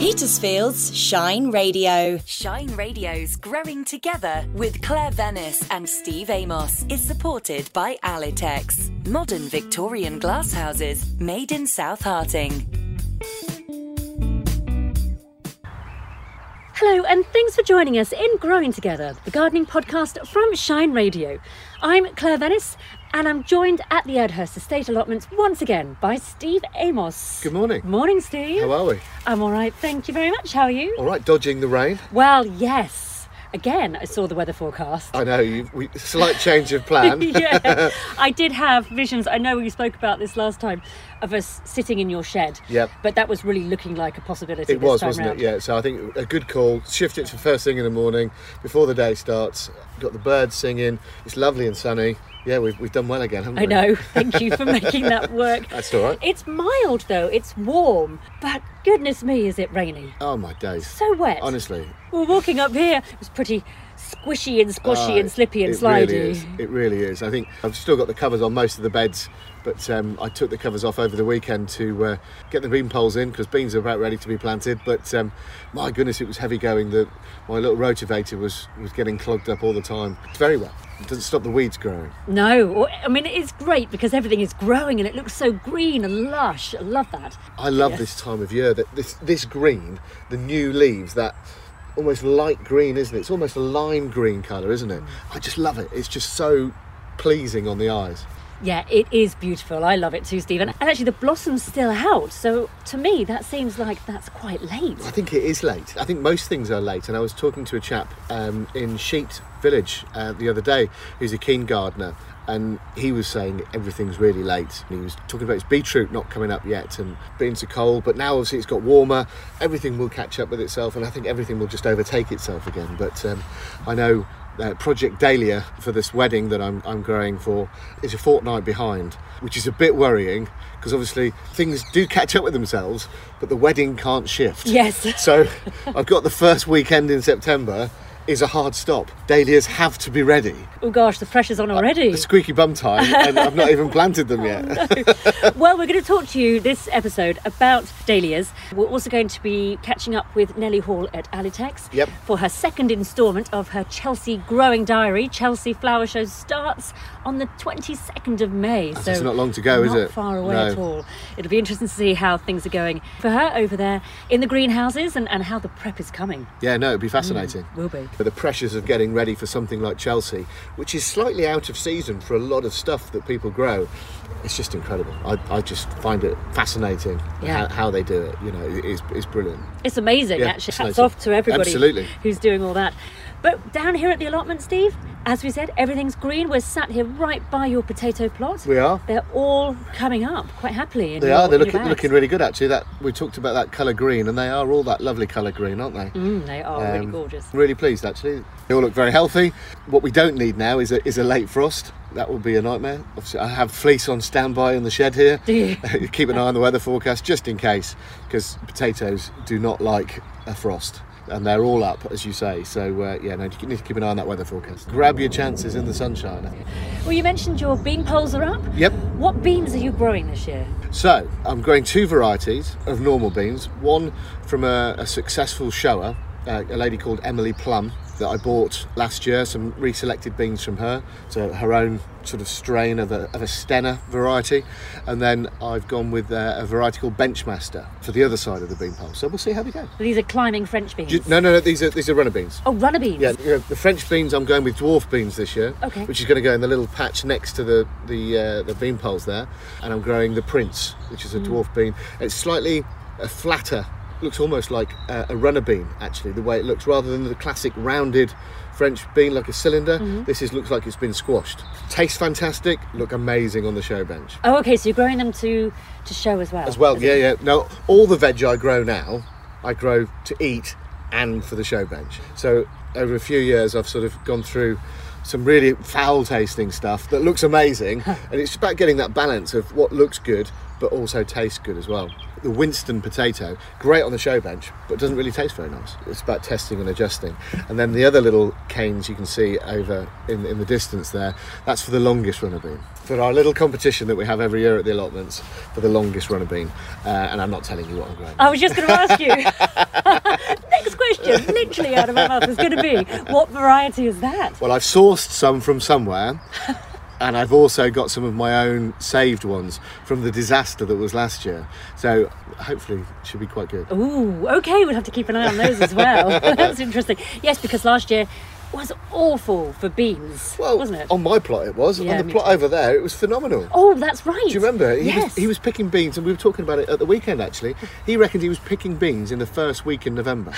Petersfield's Shine Radio. Shine Radio's Growing Together with Claire Vennis and Steve Amos is supported by Alitex. Modern Victorian glasshouses made in South Harting. Hello and thanks for joining us in Growing Together, the gardening podcast from Shine Radio. I'm Claire Vennis and I'm joined at the Adhurst Estate Allotments once again by Steve Amos. Good morning. Morning, Steve. How are we? I'm all right, thank you very much. How are you? All right, dodging the rain? Well, yes. Again, I saw the weather forecast. I know, slight change of plan. Yeah, I did have visions. I know we spoke about this last time of us sitting in your shed. Yep. But that was really looking like a possibility. It was, wasn't it? Yeah. So I think a good call. Shift it to first thing in the morning before the day starts. Got the birds singing. It's lovely and sunny. Yeah, we've done well again, haven't we? I know. Thank you for making that work. That's all right. It's mild though. It's warm, but goodness me, is it rainy? Oh my days! So wet. Honestly. Well, walking up here, it was pretty squishy and squashy and slippy and slidey. It really is. I think I've still got the covers on most of the beds, but I took the covers off over the weekend to get the bean poles in because beans are about ready to be planted. But my goodness, it was heavy going. My little rotavator was getting clogged up all the time. Very well. It doesn't stop the weeds growing. No. I mean, it is great because everything is growing and it looks so green and lush. I love that. I love this time of year, that this green, the new leaves, that almost light green, isn't it? It's almost a lime green colour, isn't it? I just love it. It's just so pleasing on the eyes. Yeah, it is beautiful. I love it too, Stephen. And actually the blossom's still out, so to me that seems like that's quite late. I think it is late. I think most things are late. And I was talking to a chap in Sheet Village the other day who's a keen gardener, and he was saying everything's really late. And he was talking about his beetroot not coming up yet and beans are cold, but now obviously it's got warmer, everything will catch up with itself, and I think everything will just overtake itself again. But I know Project Dahlia for this wedding that I'm growing for is a fortnight behind, which is a bit worrying because obviously things do catch up with themselves, but the wedding can't shift. Yes. So I've got the first weekend in September is a hard stop. Dahlias have to be ready. Oh gosh, the pressure's on already. Squeaky bum time, and I've not even planted them yet. No. Well, we're going to talk to you this episode about dahlias. We're also going to be catching up with Nelly Hall at Alitex for her second instalment of her Chelsea Growing Diary. Chelsea Flower Show starts on the 22nd of May. So it's not long to go, is it? Not far away at all. It'll be interesting to see how things are going for her over there in the greenhouses and how the prep is coming. Yeah, no, it'll be fascinating. Will be. But the pressures of getting ready for something like Chelsea, which is slightly out of season for a lot of stuff that people grow, it's just incredible. I just find it fascinating how they do it. You know, it's brilliant. It's amazing, actually. Hats off to everybody who's doing all that. But down here at the allotment, Steve, as we said, everything's green. We're sat here right by your potato plot. We are. They're all coming up quite happily. They're looking really good, actually. That we talked about that colour green, and they are all that lovely colour green, aren't they? They are really gorgeous. Really pleased, actually. They all look very healthy. What we don't need now is a late frost. That would be a nightmare. Obviously, I have fleece on standby in the shed here. Do you? Keep an eye on the weather forecast just in case, because potatoes do not like a frost. And they're all up, as you say. So, you need to keep an eye on that weather forecast. Grab your chances in the sunshine. Well, you mentioned your bean poles are up. Yep. What beans are you growing this year? So, I'm growing two varieties of normal beans. One from a successful shower, a lady called Emily Plum, that I bought last year, some reselected beans from her, so her own sort of strain of a Stenner variety, and then I've gone with a variety called Benchmaster for the other side of the bean pole. So we'll see how we go. These are climbing French beans. No, these are runner beans. Oh, runner beans. Yeah, the French beans. I'm going with dwarf beans this year, which is going to go in the little patch next to the bean poles there, and I'm growing the Prince, which is a dwarf bean. It's slightly flatter. Looks almost like a runner bean, actually, the way it looks, rather than the classic rounded French bean like a cylinder. This looks like it's been squashed. Tastes fantastic, look amazing on the show bench. Oh, okay, so you're growing them to show as well? As well, yeah. No, all the veg I grow now, I grow to eat and for the show bench. So over a few years, I've sort of gone through some really foul-tasting stuff that looks amazing, and it's about getting that balance of what looks good, but also tastes good as well. the Winston potato, great on the show bench, but doesn't really taste very nice. It's about testing and adjusting. And then the other little canes you can see over in the distance there, that's for the longest runner bean. For our little competition that we have every year at the allotments for the longest runner bean. And I'm not telling you what I'm growing. I was just going to ask you. Next question, literally out of my mouth, is going to be, what variety is that? Well, I've sourced some from somewhere. And I've also got some of my own saved ones from the disaster that was last year. So hopefully it should be quite good. Ooh, okay, we'll have to keep an eye on those as well. That's interesting. Yes, because last year was awful for beans, well, wasn't it? On my plot it was. Yeah, on the plot over there it was phenomenal. Oh, that's right. Do you remember? He was picking beans, and we were talking about it at the weekend actually. He reckoned he was picking beans in the first week in November.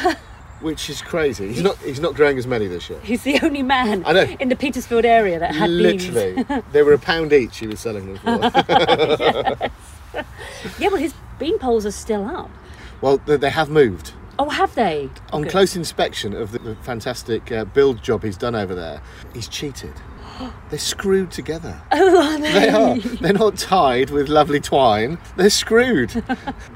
Which is crazy. He's not growing as many this year. He's the only man in the Petersfield area that had literally beans. They were £1 each he was selling them for. Yes. Yeah, well, his bean poles are still up. Well, they have moved. Oh, have they? On close inspection of the fantastic build job he's done over there, he's cheated. They're screwed together. Oh, are they? They are. They're not tied with lovely twine. They're screwed.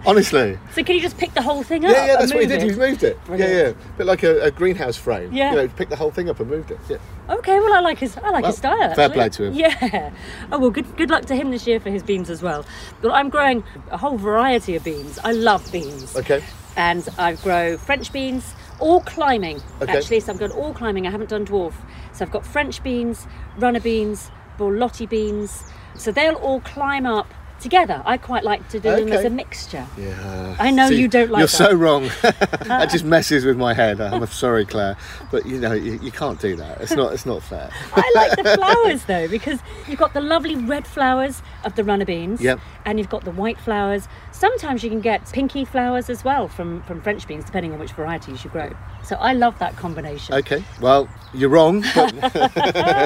Honestly. So can you just pick the whole thing up? Yeah, that's what he did. He's moved it. Brilliant. Yeah. A bit like a greenhouse frame. Yeah. You know, pick the whole thing up and moved it. Yeah. Okay, well, I like his style. Fair play to him. Yeah. Oh, well, good luck to him this year for his beans as well. Well, I'm growing a whole variety of beans. I love beans. Okay. And I grow French beans, all climbing, actually. So I've got all climbing. I haven't done dwarf. So I've got French beans, runner beans, borlotti beans. So they'll all climb up together. I quite like to do them as a mixture. Yeah. I know. See, you don't like that. You're so wrong. That just messes with my head. I'm sorry, Claire. But, you know, you can't do that. It's not fair. I like the flowers, though, because you've got the lovely red flowers of the runner beans. Yep. And you've got the white flowers. Sometimes you can get pinky flowers as well from French beans, depending on which varieties you grow. So I love that combination. Okay, well, you're wrong. But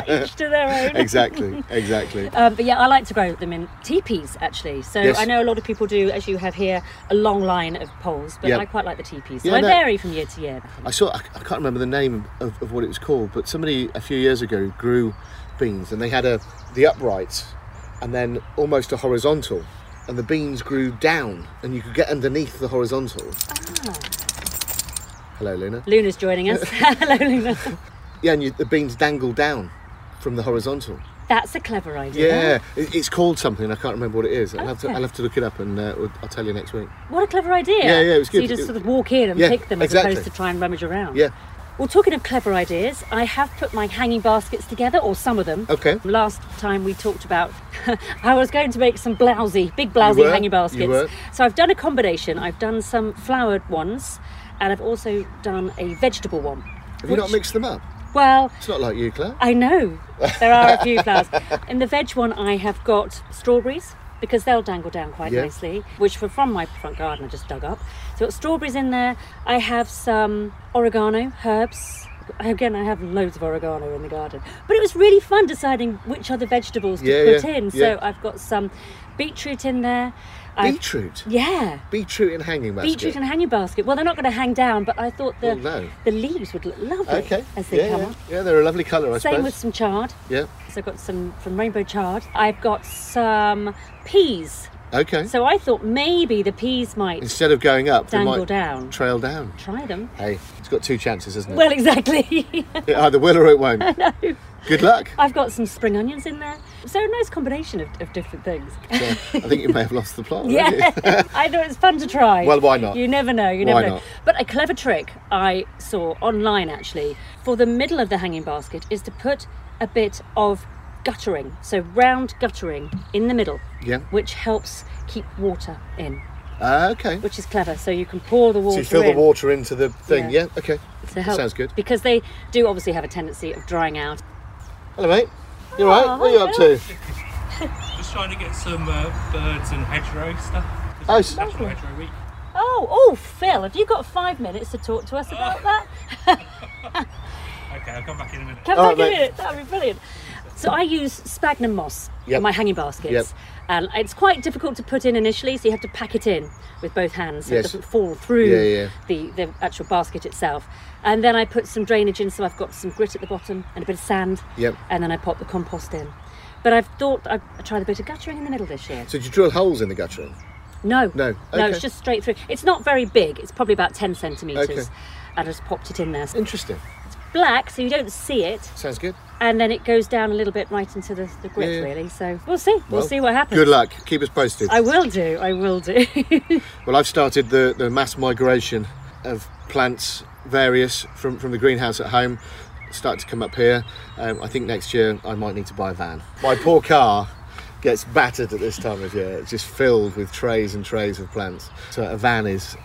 each to their own. Exactly. But yeah, I like to grow them in teepees, actually. So yes. I know a lot of people do, as you have here, a long line of poles, but I quite like the teepees. So I vary from year to year. I can't remember the name of what it was called, but somebody a few years ago grew beans, and they had the uprights and then almost a horizontal, and the beans grew down and you could get underneath the horizontal. Hello, Luna. Luna's joining us. Hello, Luna. Yeah, and the beans dangle down from the horizontal. That's a clever idea. Yeah, it's called something. I can't remember what it is. I'll have to look it up, and I'll tell you next week. What a clever idea. Yeah, it was good. So you just sort of walk in and pick them as opposed to try and rummage around. Yeah. Well, talking of clever ideas, I have put my hanging baskets together, or some of them. Okay. Last time we talked about, I was going to make some big blousy hanging baskets. So I've done a combination. I've done some flowered ones, and I've also done a vegetable one. Have you not mixed them up? Well... It's not like you, Claire. I know. There are a few flowers. In the veg one, I have got strawberries, because they'll dangle down quite nicely, which were from my front garden I just dug up. So I've got strawberries in there. I have some oregano herbs. Again, I have loads of oregano in the garden. But it was really fun deciding which other vegetables to put in. Yeah. So I've got some beetroot in there. Beetroot? Yeah. Beetroot and hanging basket. Beetroot and hanging basket. Well, they're not going to hang down, but I thought the leaves would look lovely as they come up. Yeah, they're a lovely colour, I suppose. Same with some chard. Yeah. So I've got some from Rainbow Chard. I've got some peas. Okay. So I thought maybe the peas might, instead of going up, dangle, they might down. Trail down. Try them. Hey, it's got two chances, hasn't it? Well, exactly. It either will or it won't. I know. Good luck. I've got some spring onions in there. So a nice combination of different things. So I think you may have lost the plot. Yeah. I know, it's fun to try. Well, why not? You never know. You never know. But a clever trick I saw online, actually, for the middle of the hanging basket is to put a bit of guttering, so round guttering in the middle, which helps keep water in. Okay. Which is clever, so you can pour the water in. So you fill the water into the thing, okay. So sounds good. Because they do obviously have a tendency of drying out. Hello, mate. You all right? What are you up to? Just trying to get some birds and hedgerow stuff. Oh, it's National Hedgerow Week. Oh, Phil, have you got 5 minutes to talk to us about that? Okay, I'll come back in a minute. Come back in a minute, that would be brilliant. So I use sphagnum moss in my hanging baskets. And it's quite difficult to put in initially, so you have to pack it in with both hands so it doesn't fall through the actual basket itself. And then I put some drainage in, so I've got some grit at the bottom and a bit of sand. And then I pop the compost in. But I've thought I'd try the bit of guttering in the middle this year. So did you drill holes in the guttering? No, okay. It's just straight through. It's not very big. It's probably about 10 centimetres. Okay. I just popped it in there. Interesting. It's black, so you don't see it. Sounds good. And then it goes down a little bit right into the grit, really. So we'll see. We'll see what happens. Good luck. Keep us posted. I will do. I will do. Well, I've started the mass migration of plants, various, from the greenhouse at home. Start to come up here. I think next year I might need to buy a van. My poor car gets battered at this time of year. It's just filled with trays and trays of plants. So a van is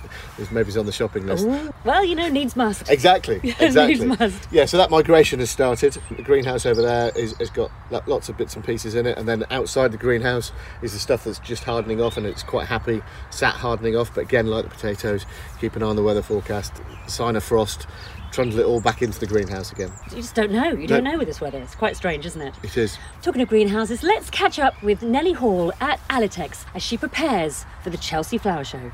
maybe on the shopping list. Ooh. Well, you know, needs must. Exactly. Needs must. Yeah, so that migration has started. The greenhouse over there has got lots of bits and pieces in it, and then outside the greenhouse is the stuff that's just hardening off, and it's quite happy sat hardening off. But again, like the potatoes, keep an eye on the weather forecast, sign of frost, trundle it all back into the greenhouse again. You just don't know. You don't know with this weather. It's quite strange, isn't it? It is. Talking of greenhouses, let's catch up with Nelly Hall at Alitex as she prepares for the Chelsea Flower Show.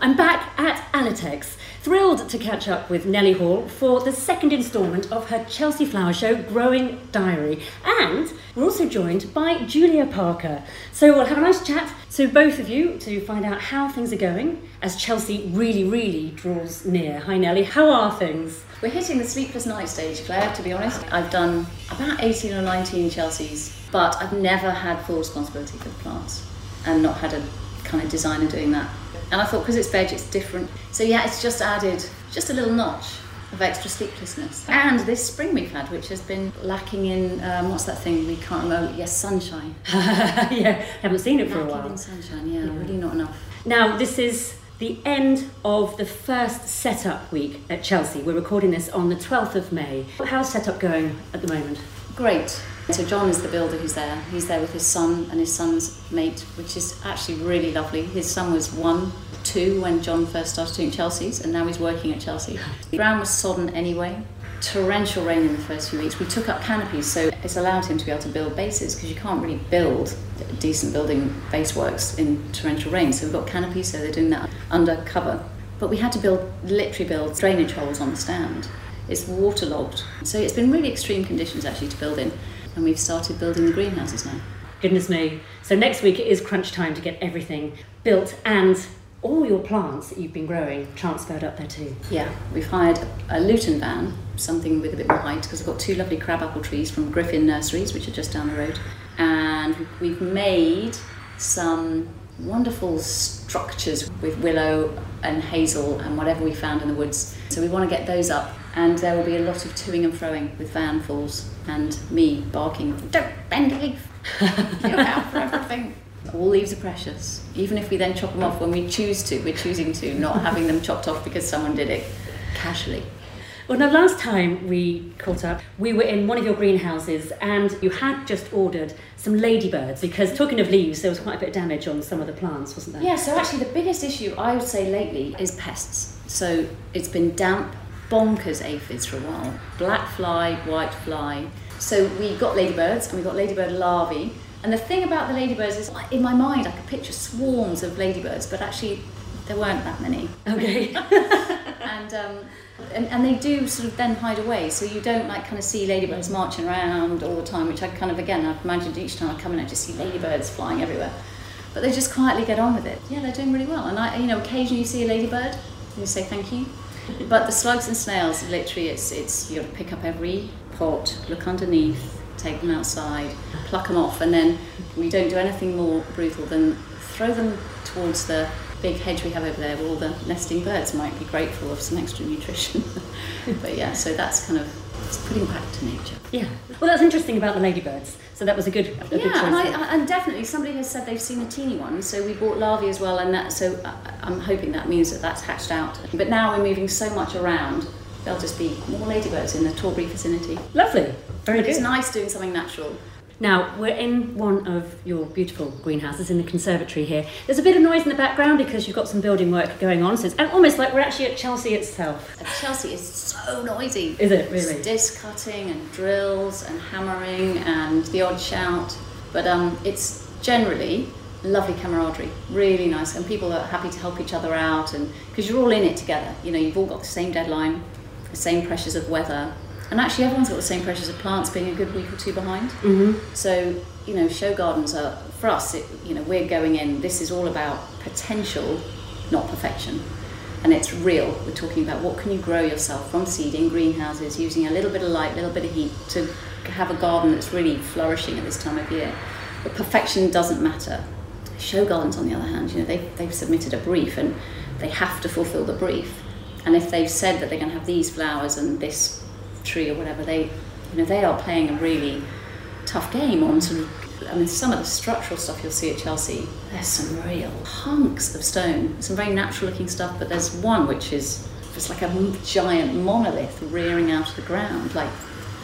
I'm back at Alitex, thrilled to catch up with Nelly Hall for the second instalment of her Chelsea Flower Show Growing Diary. And we're also joined by Julia Parker. So we'll have a nice chat to both of you to find out how things are going as Chelsea really, really draws near. Hi Nelly, how are things? We're hitting the sleepless night stage, Claire, to be honest. I've done about 18 or 19 Chelseas, but I've never had full responsibility for the plants and not had a kind of designer doing that. And I thought, because it's veg, it's different. So yeah, it's just added just a little notch of extra sleeplessness. And this spring we've had, which has been lacking in, what's that thing we can't remember? Yes, sunshine. Yeah, haven't seen it for a while. Lacking in sunshine, yeah, really not enough. Now, this is the end of the first setup week at Chelsea. We're recording this on the 12th of May. How's setup going at the moment? Great. So John is the builder who's there. He's there with his son and his son's mate, which is actually really lovely. His son was 1, 2 when John first started doing Chelsea's, and now he's working at Chelsea. The ground was sodden anyway. Torrential rain in the first few weeks. We took up canopies, so it's allowed him to be able to build bases, because you can't really build decent building base works in torrential rain. So we've got canopies, so they're doing that under cover. But we had to literally build drainage holes on the stand. It's waterlogged. So it's been really extreme conditions actually to build in, and we've started building the greenhouses now. Goodness me. So next week it is crunch time to get everything built, and all your plants that you've been growing transferred up there too. Yeah, we've hired a Luton van, something with a bit more height, because I've got 2 lovely crabapple trees from Griffin Nurseries, which are just down the road. And we've made some wonderful structures with willow and hazel and whatever we found in the woods. So we want to get those up, and there will be a lot of toing and froing with vanfuls and me barking, don't bend a leaf, you're out for everything. All leaves are precious, even if we then chop them off when we choose to. We're choosing to, not having them chopped off because someone did it casually. Well, now, last time we caught up, we were in one of your greenhouses and you had just ordered some ladybirds, because talking of leaves, there was quite a bit of damage on some of the plants, wasn't there? Yeah, so actually the biggest issue I would say lately is pests. So it's been damp, bonkers aphids for a while, black fly, white fly. So we got ladybirds and we got ladybird larvae. And the thing about the ladybirds is, in my mind, I could picture swarms of ladybirds, but actually there weren't that many. Okay. And they do sort of then hide away, so you don't see ladybirds marching around all the time, which I I've imagined each time I come in, I just see ladybirds flying everywhere. But they just quietly get on with it. Yeah, they're doing really well. And occasionally you see a ladybird and you say thank you. But the slugs and snails, literally, it's you have to pick up every pot, look underneath, take them outside, pluck them off, and then we don't do anything more brutal than throw them towards the big hedge we have over there where all the nesting birds might be grateful of some extra nutrition. But yeah, so that's it's putting back to nature. Yeah. Well, that's interesting about the ladybirds. So that was a good choice. Yeah, and definitely somebody has said they've seen a teeny one, so we bought larvae as well, and that. So I'm hoping that means that's hatched out. But now we're moving so much around, there'll just be more ladybirds in the Torbury vicinity. Lovely. Very good. It's nice doing something natural. Now, we're in one of your beautiful greenhouses in the conservatory here. There's a bit of noise in the background because you've got some building work going on, so it's almost like we're actually at Chelsea itself. Chelsea is so noisy. Is it, really? It's disc cutting and drills and hammering and the odd shout. But it's generally lovely camaraderie, really nice, and people are happy to help each other out, and because you're all in it together. You've all got the same deadline, the same pressures of weather. And actually everyone's got the same pressures of plants being a good week or two behind. Mm-hmm. So you know, show gardens are, for us, we're going in, this is all about potential, not perfection. And it's real. We're talking about what can you grow yourself from seed in greenhouses, using a little bit of light, a little bit of heat, to have a garden that's really flourishing at this time of year. But perfection doesn't matter. Show gardens, on the other hand, they've submitted a brief and they have to fulfil the brief. And if they've said that they're going to have these flowers and this tree or whatever, they are playing a really tough game on sort of. I mean, some of the structural stuff you'll see at Chelsea, there's some real hunks of stone, some very natural looking stuff, but there's one which is just like a giant monolith rearing out of the ground, like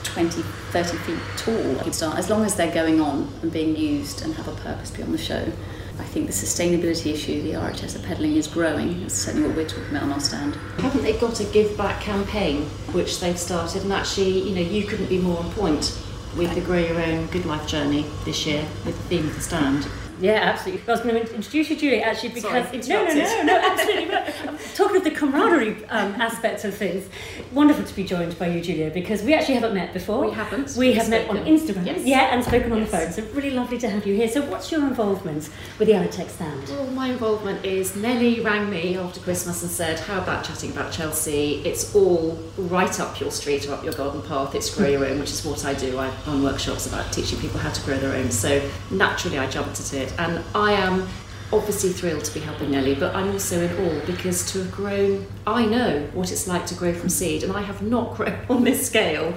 20, 30 feet tall. As long as they're going on and being used and have a purpose beyond the show. I think the sustainability issue, the RHS are peddling, is growing. It's certainly what we're talking about on our stand. Haven't they got a give back campaign, which they've started, and actually, you couldn't be more on point with the Grow Your Own Good Life Journey this year, with the theme of the stand. Yeah, absolutely. I was going to introduce you, Julie, actually, because... Sorry, no, absolutely not. I'm talking of the camaraderie aspects of things. Wonderful to be joined by you, Julia, because we actually haven't met before. We haven't. We have spoken. Met on Instagram, yes. Yeah, and spoken on the phone, so really lovely to have you here. So what's your involvement with the Alitex stand? Well, my involvement is Nelly rang me after Christmas and said, how about chatting about Chelsea? It's all right up your street or up your garden path. It's Grow Your Own, which is what I do. I run workshops about teaching people how to grow their own, so naturally I jumped at it. And I am obviously thrilled to be helping Nelly, but I'm also in awe, because to have grown, I know what it's like to grow from seed, and I have not grown on this scale,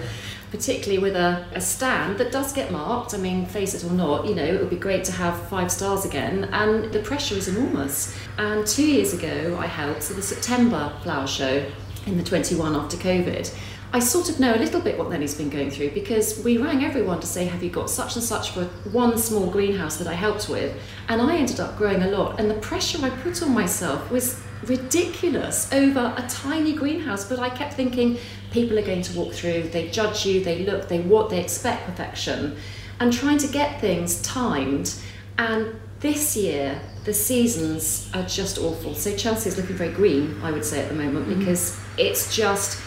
particularly with a stand that does get marked. I mean, face it or not, it would be great to have 5 stars again, and the pressure is enormous. And 2 years ago, I held the September Flower Show in the 21 after COVID. I sort of know a little bit what Nelly's been going through, because we rang everyone to say, have you got such and such for one small greenhouse that I helped with? And I ended up growing a lot, and the pressure I put on myself was ridiculous over a tiny greenhouse. But I kept thinking, people are going to walk through, they judge you, they look, they expect perfection, and trying to get things timed. And this year, the seasons are just awful. So Chelsea's looking very green, I would say, at the moment, because it's just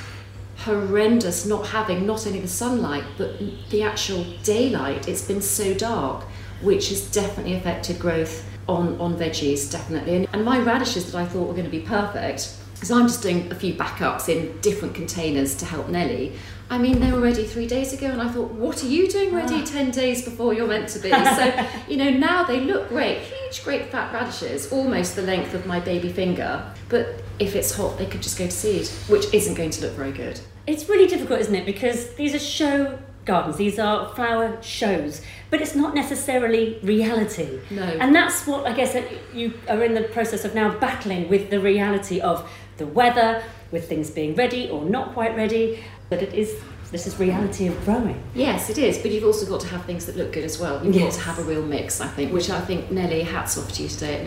horrendous not having not only the sunlight but the actual daylight. It's been so dark, which has definitely affected growth on veggies, definitely. And my radishes that I thought were going to be perfect, because I'm just doing a few backups in different containers to help Nelly. I mean, they were ready 3 days ago, and I thought, what are you doing ready 10 days before you're meant to be? So, now they look great. Huge, great fat radishes, almost the length of my baby finger. But if it's hot, they could just go to seed, which isn't going to look very good. It's really difficult, isn't it? Because these are show gardens, these are flower shows, but it's not necessarily reality. No. And that's what, I guess, that you are in the process of now, battling with the reality of the weather, with things being ready or not quite ready. But this is reality of growing. Yes, it is, but you've also got to have things that look good as well. You've got to have a real mix, I think, which I think, Nelly, hats off to you today.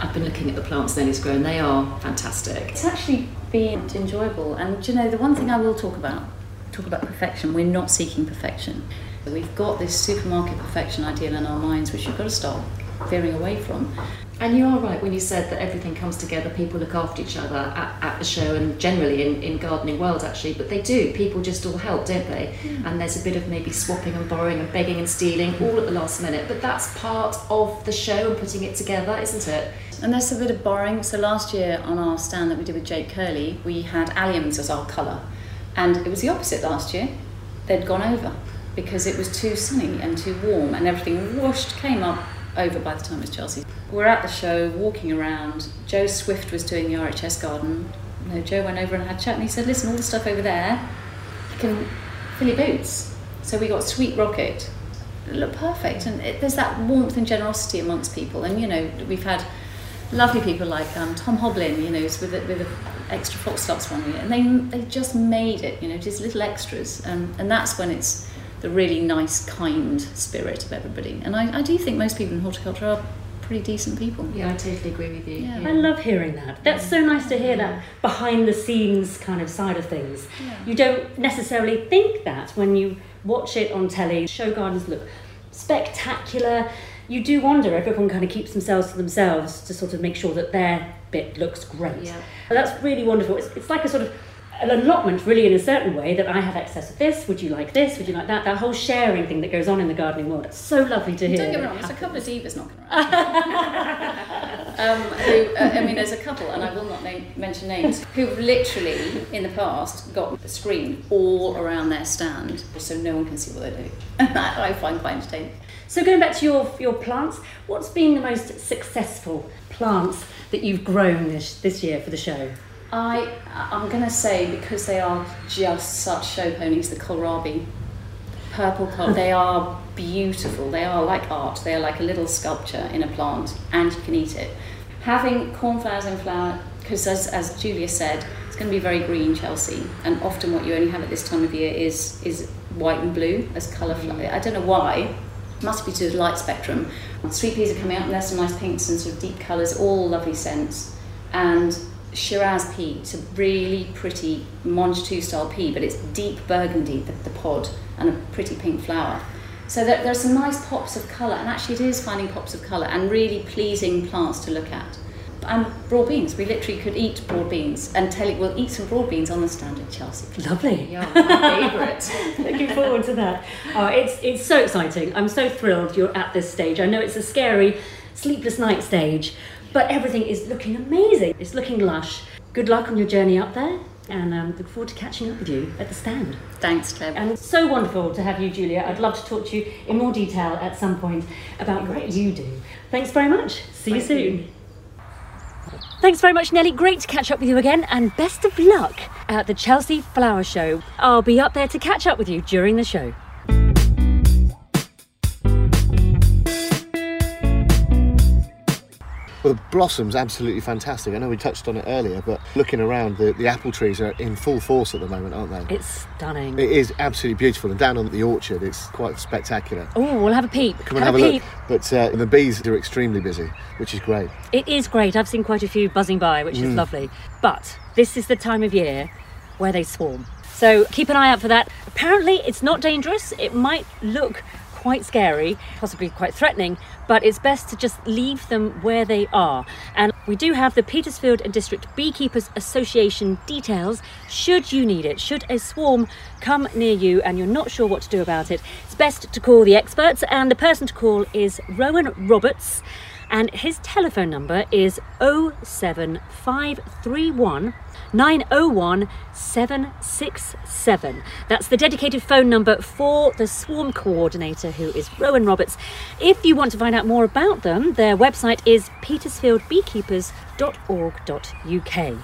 I've been looking at the plants Nelly's grown. They are fantastic. It's actually been enjoyable. And, the one thing I will talk about perfection, we're not seeking perfection. We've got this supermarket perfection ideal in our minds, which you've got to stop veering away from. And you are right when you said that everything comes together, people look after each other at the show, and generally in gardening world, actually, but they do. People just all help, don't they? Yeah. And there's a bit of maybe swapping and borrowing and begging and stealing all at the last minute, but that's part of the show and putting it together, isn't it? And there's a bit of borrowing. So last year on our stand that we did with Jake Curley, we had alliums as our colour, and it was the opposite last year. They'd gone over because it was too sunny and too warm, and everything came up over by the time it's Chelsea. We're at the show, walking around. Joe Swift was doing the RHS garden. Joe went over and had a chat, and he said, listen, all the stuff over there, you can fill your boots. So we got Sweet Rocket. It looked perfect. And there's that warmth and generosity amongst people. And, we've had lovely people like Tom Hoblin, with an extra foxgloves one year. And they just made it, just little extras. And that's when it's the really nice, kind spirit of everybody. And I do think most people in horticulture are pretty decent people. Yeah, I totally agree with you. Yeah. I love hearing that. That's so nice to hear that behind the scenes kind of side of things. Yeah. You don't necessarily think that when you watch it on telly. Show gardens look spectacular. You do wonder, everyone kind of keeps themselves to themselves to sort of make sure that their bit looks great. Yeah. But that's really wonderful. It's like a sort of an allotment really in a certain way, that I have access to this, would you like this, would you like that, that whole sharing thing that goes on in the gardening world. It's so lovely to hear. Don't get me wrong, there's a couple of divas knocking around. I mean, there's a couple, and I will not mention names, who've literally in the past got a screen all around their stand so no one can see what they do. And that I find quite entertaining. So going back to your plants, what's been the most successful plants that you've grown this year for the show? I'm going to say, because they are just such show ponies, the kohlrabi, purple kohlrabi, they are beautiful. They are like art. They are like a little sculpture in a plant, and you can eat it. Having cornflowers in flower, because as Julia said, it's going to be very green, Chelsea, and often what you only have at this time of year is white and blue as colour. I don't know why. Must be to the light spectrum. Sweet peas are coming out, and there's some nice pinks and sort of deep colours, all lovely scents. And Shiraz pea, it's a really pretty Monge II style pea, but it's deep burgundy, the pod, and a pretty pink flower. So there are some nice pops of colour, and actually it is finding pops of colour and really pleasing plants to look at. And broad beans, we literally could eat broad beans, and tell you we'll eat some broad beans on the stand in Chelsea. Lovely. Yeah, my favourite. Looking forward to that. Oh, it's so exciting. I'm so thrilled you're at this stage. I know it's a scary, sleepless night stage, but everything is looking amazing. It's looking lush. Good luck on your journey up there, and look forward to catching up with you at the stand. Thanks, Claire. And it's so wonderful to have you, Julia. I'd love to talk to you in more detail at some point about what you do. Thanks very much. See you soon. Thanks very much, Nelly. Great to catch up with you again, and best of luck at the Chelsea Flower Show. I'll be up there to catch up with you during the show. Well, the blossom's absolutely fantastic. I know we touched on it earlier, but looking around, the apple trees are in full force at the moment, aren't they? It's stunning. It is absolutely beautiful, and down on the orchard, it's quite spectacular. Oh, we'll have a peep. Come and have a peep. Look. But the bees are extremely busy, which is great. It is great. I've seen quite a few buzzing by, which is lovely. But this is the time of year where they swarm. So keep an eye out for that. Apparently, it's not dangerous. It might look quite scary, possibly quite threatening, but it's best to just leave them where they are. And we do have the Petersfield and District Beekeepers Association details should you need it. Should a swarm come near you and you're not sure what to do about it, it's best to call the experts, and the person to call is Rowan Roberts, and his telephone number is 07531 901 767. That's the dedicated phone number for the swarm coordinator, who is Rowan Roberts. If you want to find out more about them, their website is petersfieldbeekeepers.org.uk.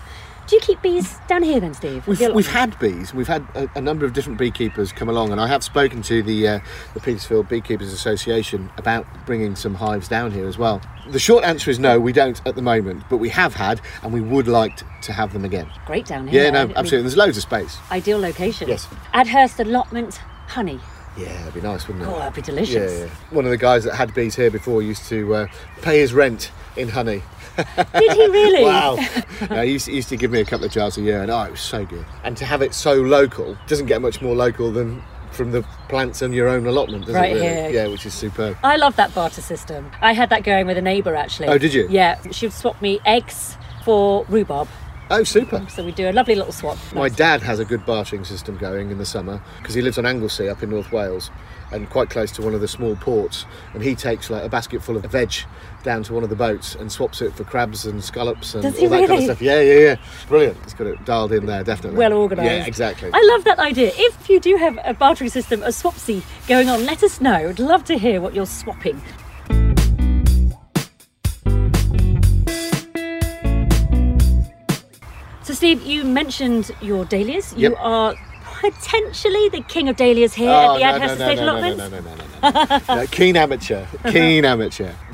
Do you keep bees down here then, Steve? We've had bees. We've had a number of different beekeepers come along, and I have spoken to the Petersfield Beekeepers Association about bringing some hives down here as well. The short answer is no, we don't at the moment, but we have had, and we would like to have them again. Great down here. Yeah, no, absolutely. There's loads of space. Ideal location. Yes. Adhurst Allotment honey. Yeah, that'd be nice, wouldn't it? Oh, that'd be delicious. Yeah, yeah. One of the guys that had bees here before used to pay his rent in honey. Did he really? Wow. No, he used to give me a couple of jars a year, and it was so good. And to have it so local, doesn't get much more local than from the plants on your own allotment, does it really? Here. Yeah, which is superb. I love that barter system. I had that going with a neighbour, actually. Oh, did you? Yeah, she would swap me eggs for rhubarb. Oh, super. So we do a lovely little swap. My dad has a good bartering system going in the summer, because he lives on Anglesey up in North Wales, and quite close to one of the small ports, and he takes like a basket full of veg down to one of the boats and swaps it for crabs and scallops and all that kind of stuff. Yeah. Brilliant. He's got it dialed in there, definitely. Well organised. Yeah, exactly. I love that idea. If you do have a bartering system, a swapsy going on, let us know. I'd love to hear what you're swapping. So, Steve, you mentioned your dahlias. Yep. You are potentially the king of dahlias here at the Adhurst Estate Allotments. No. Keen amateur.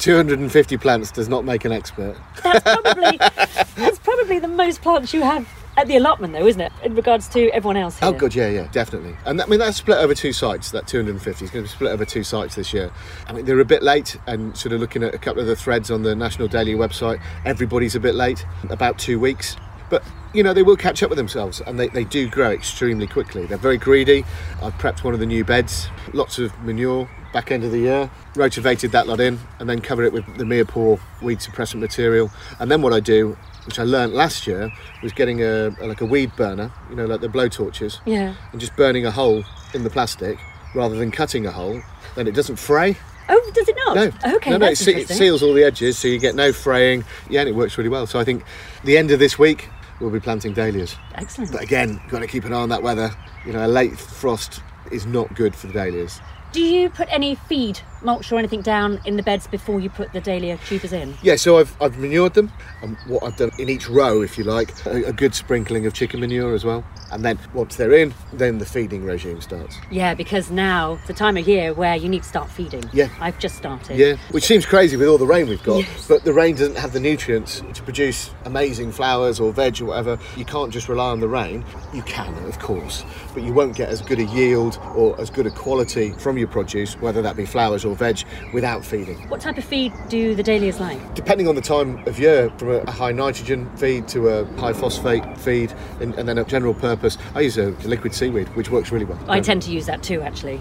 250 plants does not make an expert. That's probably the most plants you have at the allotment, though, isn't it, in regards to everyone else here? Oh, God, yeah, definitely. And that's split over two sites, that 250 is going to be split over two sites this year. I mean, they're a bit late, and sort of looking at a couple of the threads on the National Dahlia website, everybody's a bit late, about 2 weeks. But you know, they will catch up with themselves, and they do grow extremely quickly. They're very greedy. I've prepped one of the new beds, lots of manure back end of the year, rotivated that lot in, and then cover it with the Meerpaw weed suppressant material. And then what I do, which I learnt last year, was getting a weed burner, you know, like the blow torches, yeah, and just burning a hole in the plastic rather than cutting a hole. Then it doesn't fray. Oh, does it not? No. Okay, no, it seals all the edges, so you get no fraying. Yeah, and it works really well. So I think the end of this week, we'll be planting dahlias. Excellent. But again, got to keep an eye on that weather. You know, a late frost is not good for the dahlias. Do you put any feed, mulch or anything down in the beds before you put the dahlia tubers in? Yeah, so I've manured them, and what I've done in each row, if you like, a good sprinkling of chicken manure as well. And then once they're in, then the feeding regime starts. Yeah, because now the time of year where you need to start feeding. Yeah. I've just started. Yeah, which seems crazy with all the rain we've got, yes, but the rain doesn't have the nutrients to produce amazing flowers or veg or whatever. You can't just rely on the rain. You can, of course, but you won't get as good a yield or as good a quality from your produce, whether that be flowers or veg, without feeding. What type of feed do the dahlias like? Depending on the time of year, from a high nitrogen feed to a high phosphate feed, and then a general purpose. I use a liquid seaweed, which works really well. I tend to use that too, actually.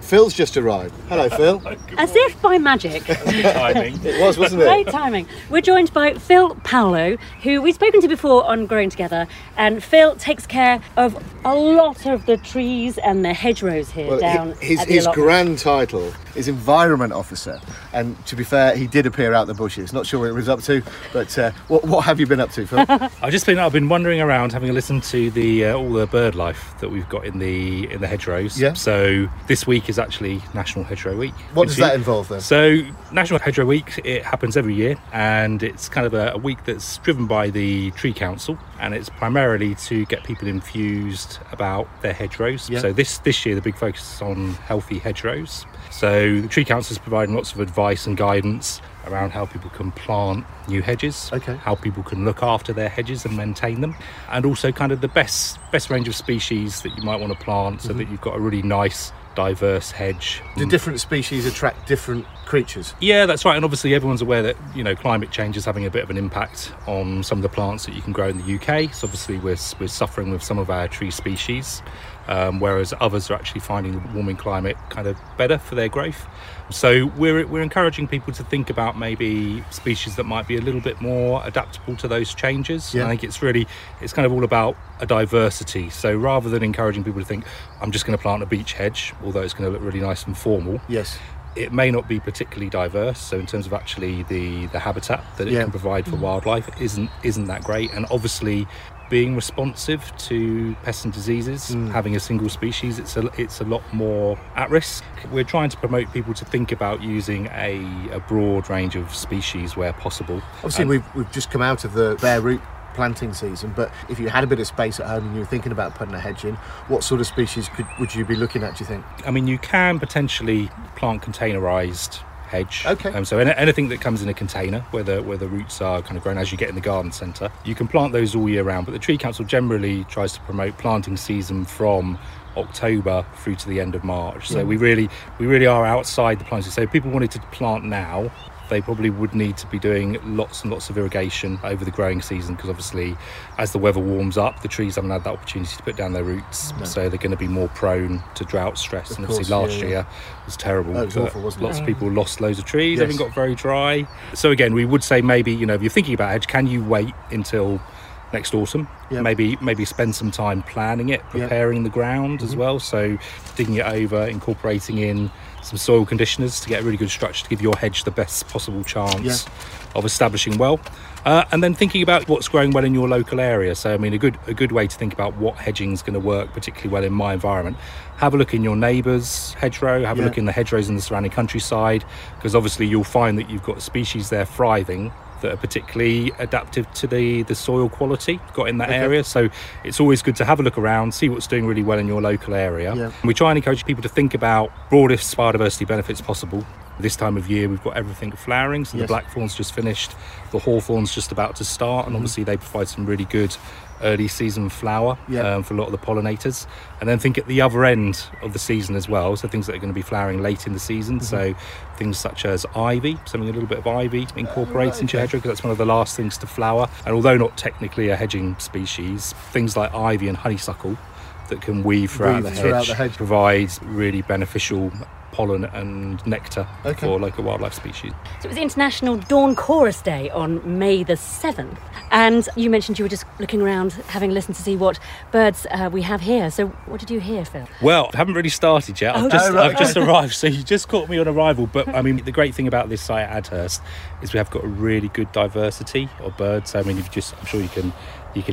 Phil's just arrived. Hello, Phil. As if by magic. Good timing. It was, wasn't it? Great timing. We're joined by Phil Paulo, who we've spoken to before on Growing Together. And Phil takes care of a lot of the trees and the hedgerows here, well, down his grand title is Environment Officer. And to be fair, he did appear out the bushes. Not sure what it was up to, but what have you been up to, Phil? I've been wandering around, having a listen to all the bird life that we've got in the hedgerows. Yeah. So this week is actually National Hedgerow Week. What does that involve then? So National Hedgerow Week, it happens every year, and it's kind of a week that's driven by the Tree Council, and it's primarily to get people infused about their hedgerows. Yeah. So this year the big focus is on healthy hedgerows. So the Tree Council is providing lots of advice and guidance around how people can plant new hedges, okay, how people can look after their hedges and maintain them, and also kind of the best range of species that you might want to plant, so mm-hmm, that you've got a really nice diverse hedge. Do different species attract different creatures? Yeah, that's right. And obviously everyone's aware that, you know, climate change is having a bit of an impact on some of the plants that you can grow in the UK. So obviously we're suffering with some of our tree species, whereas others are actually finding the warming climate kind of better for their growth. So we're encouraging people to think about maybe species that might be a little bit more adaptable to those changes. Yeah. I think it's kind of all about a diversity. So rather than encouraging people to think, I'm just going to plant a beech hedge, although it's going to look really nice and formal. Yes. It may not be particularly diverse, so in terms of actually the habitat that it yeah. can provide for wildlife, it isn't that great. And obviously being responsive to pests and diseases, having a single species, it's a lot more at risk. We're trying to promote people to think about using a broad range of species where possible. Obviously we've just come out of the bare root planting season, but if you had a bit of space at home and you were thinking about putting a hedge in, what sort of species would you be looking at, do you think? I mean, you can potentially plant containerised hedge. Okay. So anything that comes in a container, where the roots are kind of grown as you get in the garden centre, you can plant those all year round, but the Tree Council generally tries to promote planting season from October through to the end of March. So yeah. we really are outside the planting. So if people wanted to plant now, they probably would need to be doing lots and lots of irrigation over the growing season, because obviously as the weather warms up, the trees haven't had that opportunity to put down their roots. No. So they're going to be more prone to drought stress. Of and course, obviously last year was terrible. It was awful, wasn't it? Lots of people lost loads of trees. Yes. Everything got very dry. So again, we would say maybe, you know, if you're thinking about hedge, can you wait until next autumn? Yep. Maybe spend some time planning it, preparing yep. the ground mm-hmm. as well. So digging it over, incorporating in some soil conditioners to get a really good structure to give your hedge the best possible chance of establishing well. And then thinking about what's growing well in your local area. So, I mean, a good way to think about what hedging is going to work particularly well in my environment. Have a look in your neighbour's hedgerow, have a look in the hedgerows in the surrounding countryside, because obviously you'll find that you've got species there thriving that are particularly adaptive to the soil quality got in that area. So it's always good to have a look around, see what's doing really well in your local area. Yeah. And we try and encourage people to think about broadest biodiversity benefits possible. This time of year, we've got everything flowering. So the blackthorn's just finished, the hawthorn's just about to start, and obviously they provide some really good early season flower for a lot of the pollinators. And then think at the other end of the season as well, so things that are going to be flowering late in the season. Mm-hmm. So things such as ivy, something a little bit of ivy incorporates into your hedgerow, because that's one of the last things to flower. And although not technically a hedging species, things like ivy and honeysuckle that can weave throughout the hedge provides really beneficial pollen and nectar for local wildlife species. So it was International Dawn Chorus Day on May the 7th, and you mentioned you were just looking around, having a listen to see what birds we have here. So what did you hear, Phil? Well, I haven't really started yet. I've just arrived, so you just caught me on arrival. But I mean, the great thing about this site at Adhurst is we have got a really good diversity of birds. I mean, I'm sure you can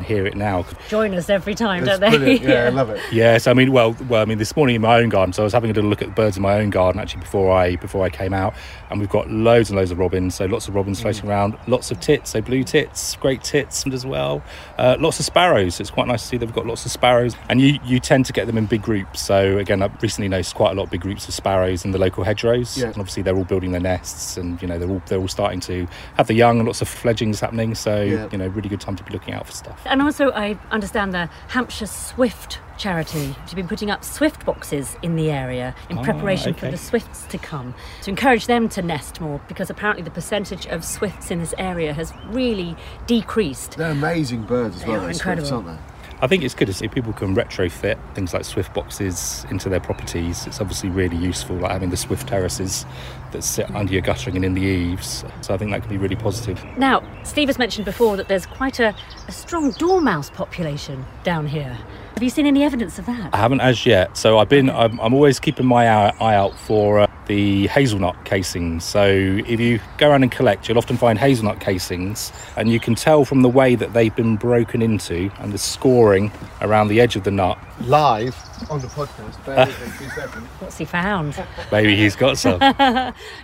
hear it now. Join us every time, don't they? Yeah, I love it. Yes, I mean, well, this morning in my own garden, so I was having a little look at the birds in my own garden actually before I came out, and we've got loads and loads of robins, so lots of robins floating around, lots of tits, so blue tits, great tits as well, lots of sparrows. It's quite nice to see they've got lots of sparrows, and you tend to get them in big groups. So again, I've recently noticed quite a lot of big groups of sparrows in the local hedgerows, and obviously they're all building their nests, and they're all starting to have the young, and lots of fledglings happening, so really good time to be looking out for stuff. And also, I understand the Hampshire Swift Charity have been putting up swift boxes in the area in preparation for the swifts to come, to encourage them to nest more, because apparently the percentage of swifts in this area has really decreased. They're amazing birds as well. They're incredible. Swifts, aren't they? I think it's good to see people can retrofit things like swift boxes into their properties. It's obviously really useful, like having the swift terraces that sit under your guttering and in the eaves. So I think that can be really positive. Now, Steve has mentioned before that there's quite a strong dormouse population down here. Have you seen any evidence of that? I haven't as yet. So I'm always keeping my eye out for the hazelnut casings. So if you go around and collect, you'll often find hazelnut casings, and you can tell from the way that they've been broken into and the scoring around the edge of the nut. Live on the podcast. What's he found? Maybe he's got some.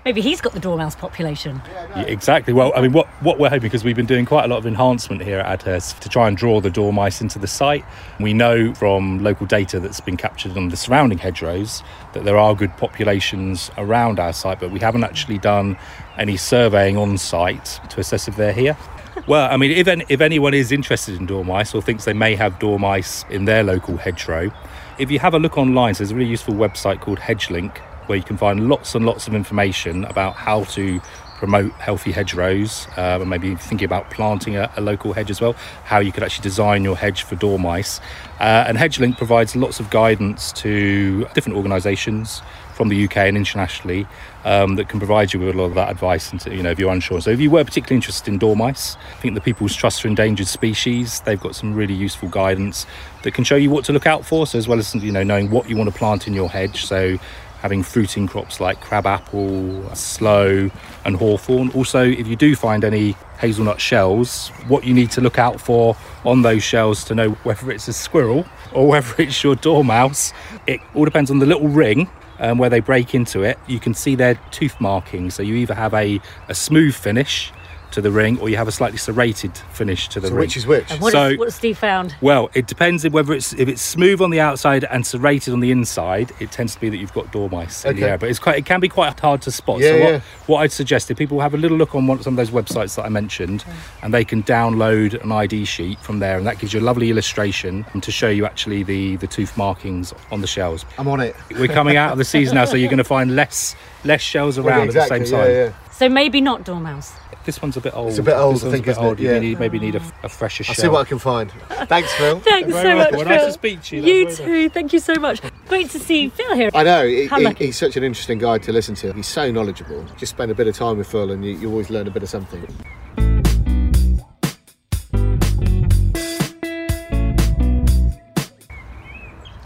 Maybe he's got the dormouse population. Yeah, exactly. Well, I mean, what we're hoping, because we've been doing quite a lot of enhancement here at Adhurst to try and draw the dormice into the site. We know from local data that's been captured on the surrounding hedgerows that there are good populations around our site, but we haven't actually done any surveying on site to assess if they're here. Well, I mean, if anyone is interested in dormice or thinks they may have dormice in their local hedgerow, if you have a look online, so there's a really useful website called HedgeLink, where you can find lots and lots of information about how to promote healthy hedgerows, and maybe thinking about planting a local hedge as well, how you could actually design your hedge for dormice. And HedgeLink provides lots of guidance to different organisations from the UK and internationally that can provide you with a lot of that advice, and if you're unsure. So if you were particularly interested in dormice, I think the People's Trust for Endangered Species, they've got some really useful guidance that can show you what to look out for, so as well as knowing what you want to plant in your hedge. So having fruiting crops like crabapple, sloe and hawthorn. Also, if you do find any hazelnut shells, what you need to look out for on those shells to know whether it's a squirrel or whether it's your dormouse. It all depends on the little ring where they break into it. You can see their tooth markings. So you either have a smooth finish to the ring, or you have a slightly serrated finish to the ring. Which is which? And what's Steve found? Well, it depends on whether if it's smooth on the outside and serrated on the inside, it tends to be that you've got dormice in the air. But it can be quite hard to spot. Yeah, so what I'd suggest, if people have a little look on some of those websites that I mentioned, and they can download an ID sheet from there, and that gives you a lovely illustration to show you actually the tooth markings on the shells. I'm on it. We're coming out of the season now, so you're going to find less shells around at the same time. Yeah. So maybe not dormouse. This one's a bit old. It's a bit old, I think, isn't it? Yeah. You maybe need a fresher shell. I'll see what I can find. Thanks, Phil. Thanks so much, Phil. Nice to speak to you. You too. Thank you so much. Great to see Phil here. I know. He's such an interesting guy to listen to. He's so knowledgeable. Just spend a bit of time with Phil and you always learn a bit of something.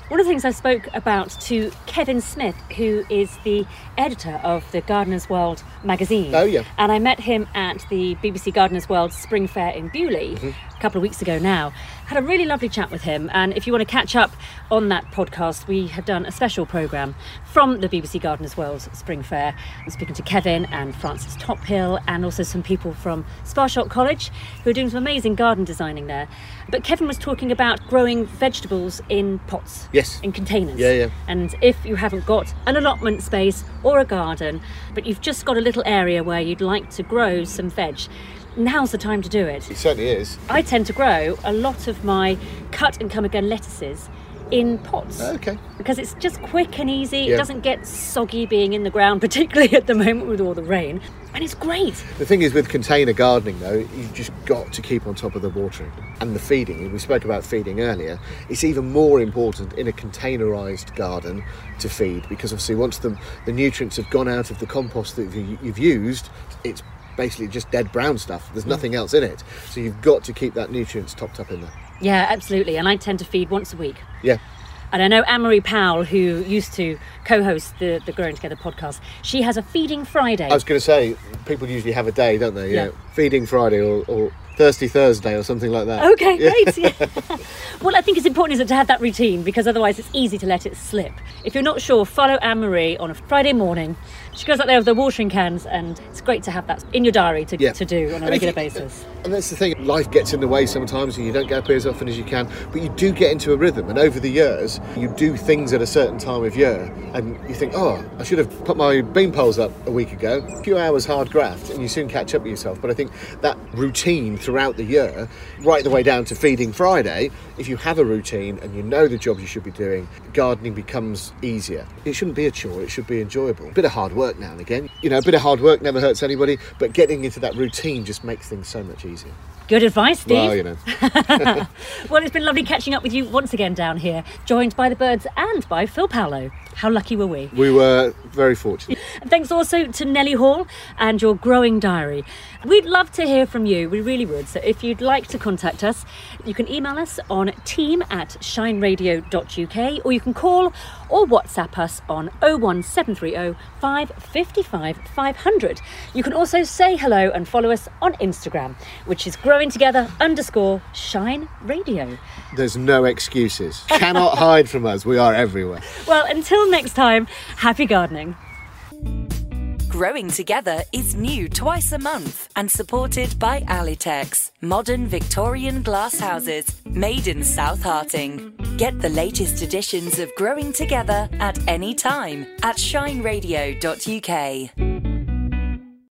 One of the things I spoke about to Kevin Smith, who is the editor of the Gardener's World magazine. Oh, yeah. And I met him at the BBC Gardener's World Spring Fair in Bewley a couple of weeks ago now. Had a really lovely chat with him. And if you want to catch up on that podcast, we have done a special programme from the BBC Gardener's World Spring Fair. I'm speaking to Kevin and Frances Tophill, and also some people from Sparsholt College who are doing some amazing garden designing there. But Kevin was talking about growing vegetables in pots. Yeah. In containers. Yeah. And if you haven't got an allotment space or a garden, but you've just got a little area where you'd like to grow some veg, now's the time to do it. It certainly is. I tend to grow a lot of my cut and come again lettuces in pots. Okay. Because it's just quick and easy. Yeah. It doesn't get soggy being in the ground, particularly at the moment with all the rain. And it's great. The thing is with container gardening though, you've just got to keep on top of the watering and the feeding. We spoke about feeding earlier. It's even more important in a containerised garden to feed, because obviously once the nutrients have gone out of the compost that you've used, it's basically just dead brown stuff. There's nothing else in it. So you've got to keep that nutrients topped up in there. Yeah, absolutely. And I tend to feed once a week. Yeah. And I know Anne Marie Powell, who used to co-host the Growing Together podcast, she has a Feeding Friday. I was going to say, people usually have a day, don't they? Yeah. Feeding Friday or Thirsty Thursday or something like that. Okay, great. Yeah. Well, I think it's important, is it, to have that routine, because otherwise it's easy to let it slip. If you're not sure, follow Anne Marie on a Friday morning. She goes out there with the watering cans, and it's great to have that in your diary to do on a regular basis. And that's the thing, life gets in the way sometimes and you don't get up here as often as you can, but you do get into a rhythm, and over the years you do things at a certain time of year and you think, oh, I should have put my bean poles up a week ago. A few hours hard graft and you soon catch up with yourself. But I think that routine throughout the year, right the way down to Feeding Friday, if you have a routine and you know the job you should be doing, gardening becomes easier. It shouldn't be a chore, it should be enjoyable. A bit of hard work now and again, you know, a bit of hard work never hurts anybody, but getting into that routine just makes things so much easier. Good advice, Steve. Well, you know. Well, it's been lovely catching up with you once again down here, joined by the birds and by Phil Paulo. How lucky were we? We were very fortunate. And thanks also to Nelly Hall and your growing diary. We'd love to hear from you, we really would. So if you'd like to contact us, you can email us on team@shineradio.uk, or you can call or WhatsApp us on 01730 555 500. You can also say hello and follow us on Instagram, which is growingtogether_shine radio. There's no excuses. Cannot hide from us. We are everywhere. Well, until next time, happy gardening. Growing Together is new twice a month and supported by Alitex, modern Victorian glass houses made in South Harting. Get the latest editions of Growing Together at any time at shineradio.uk.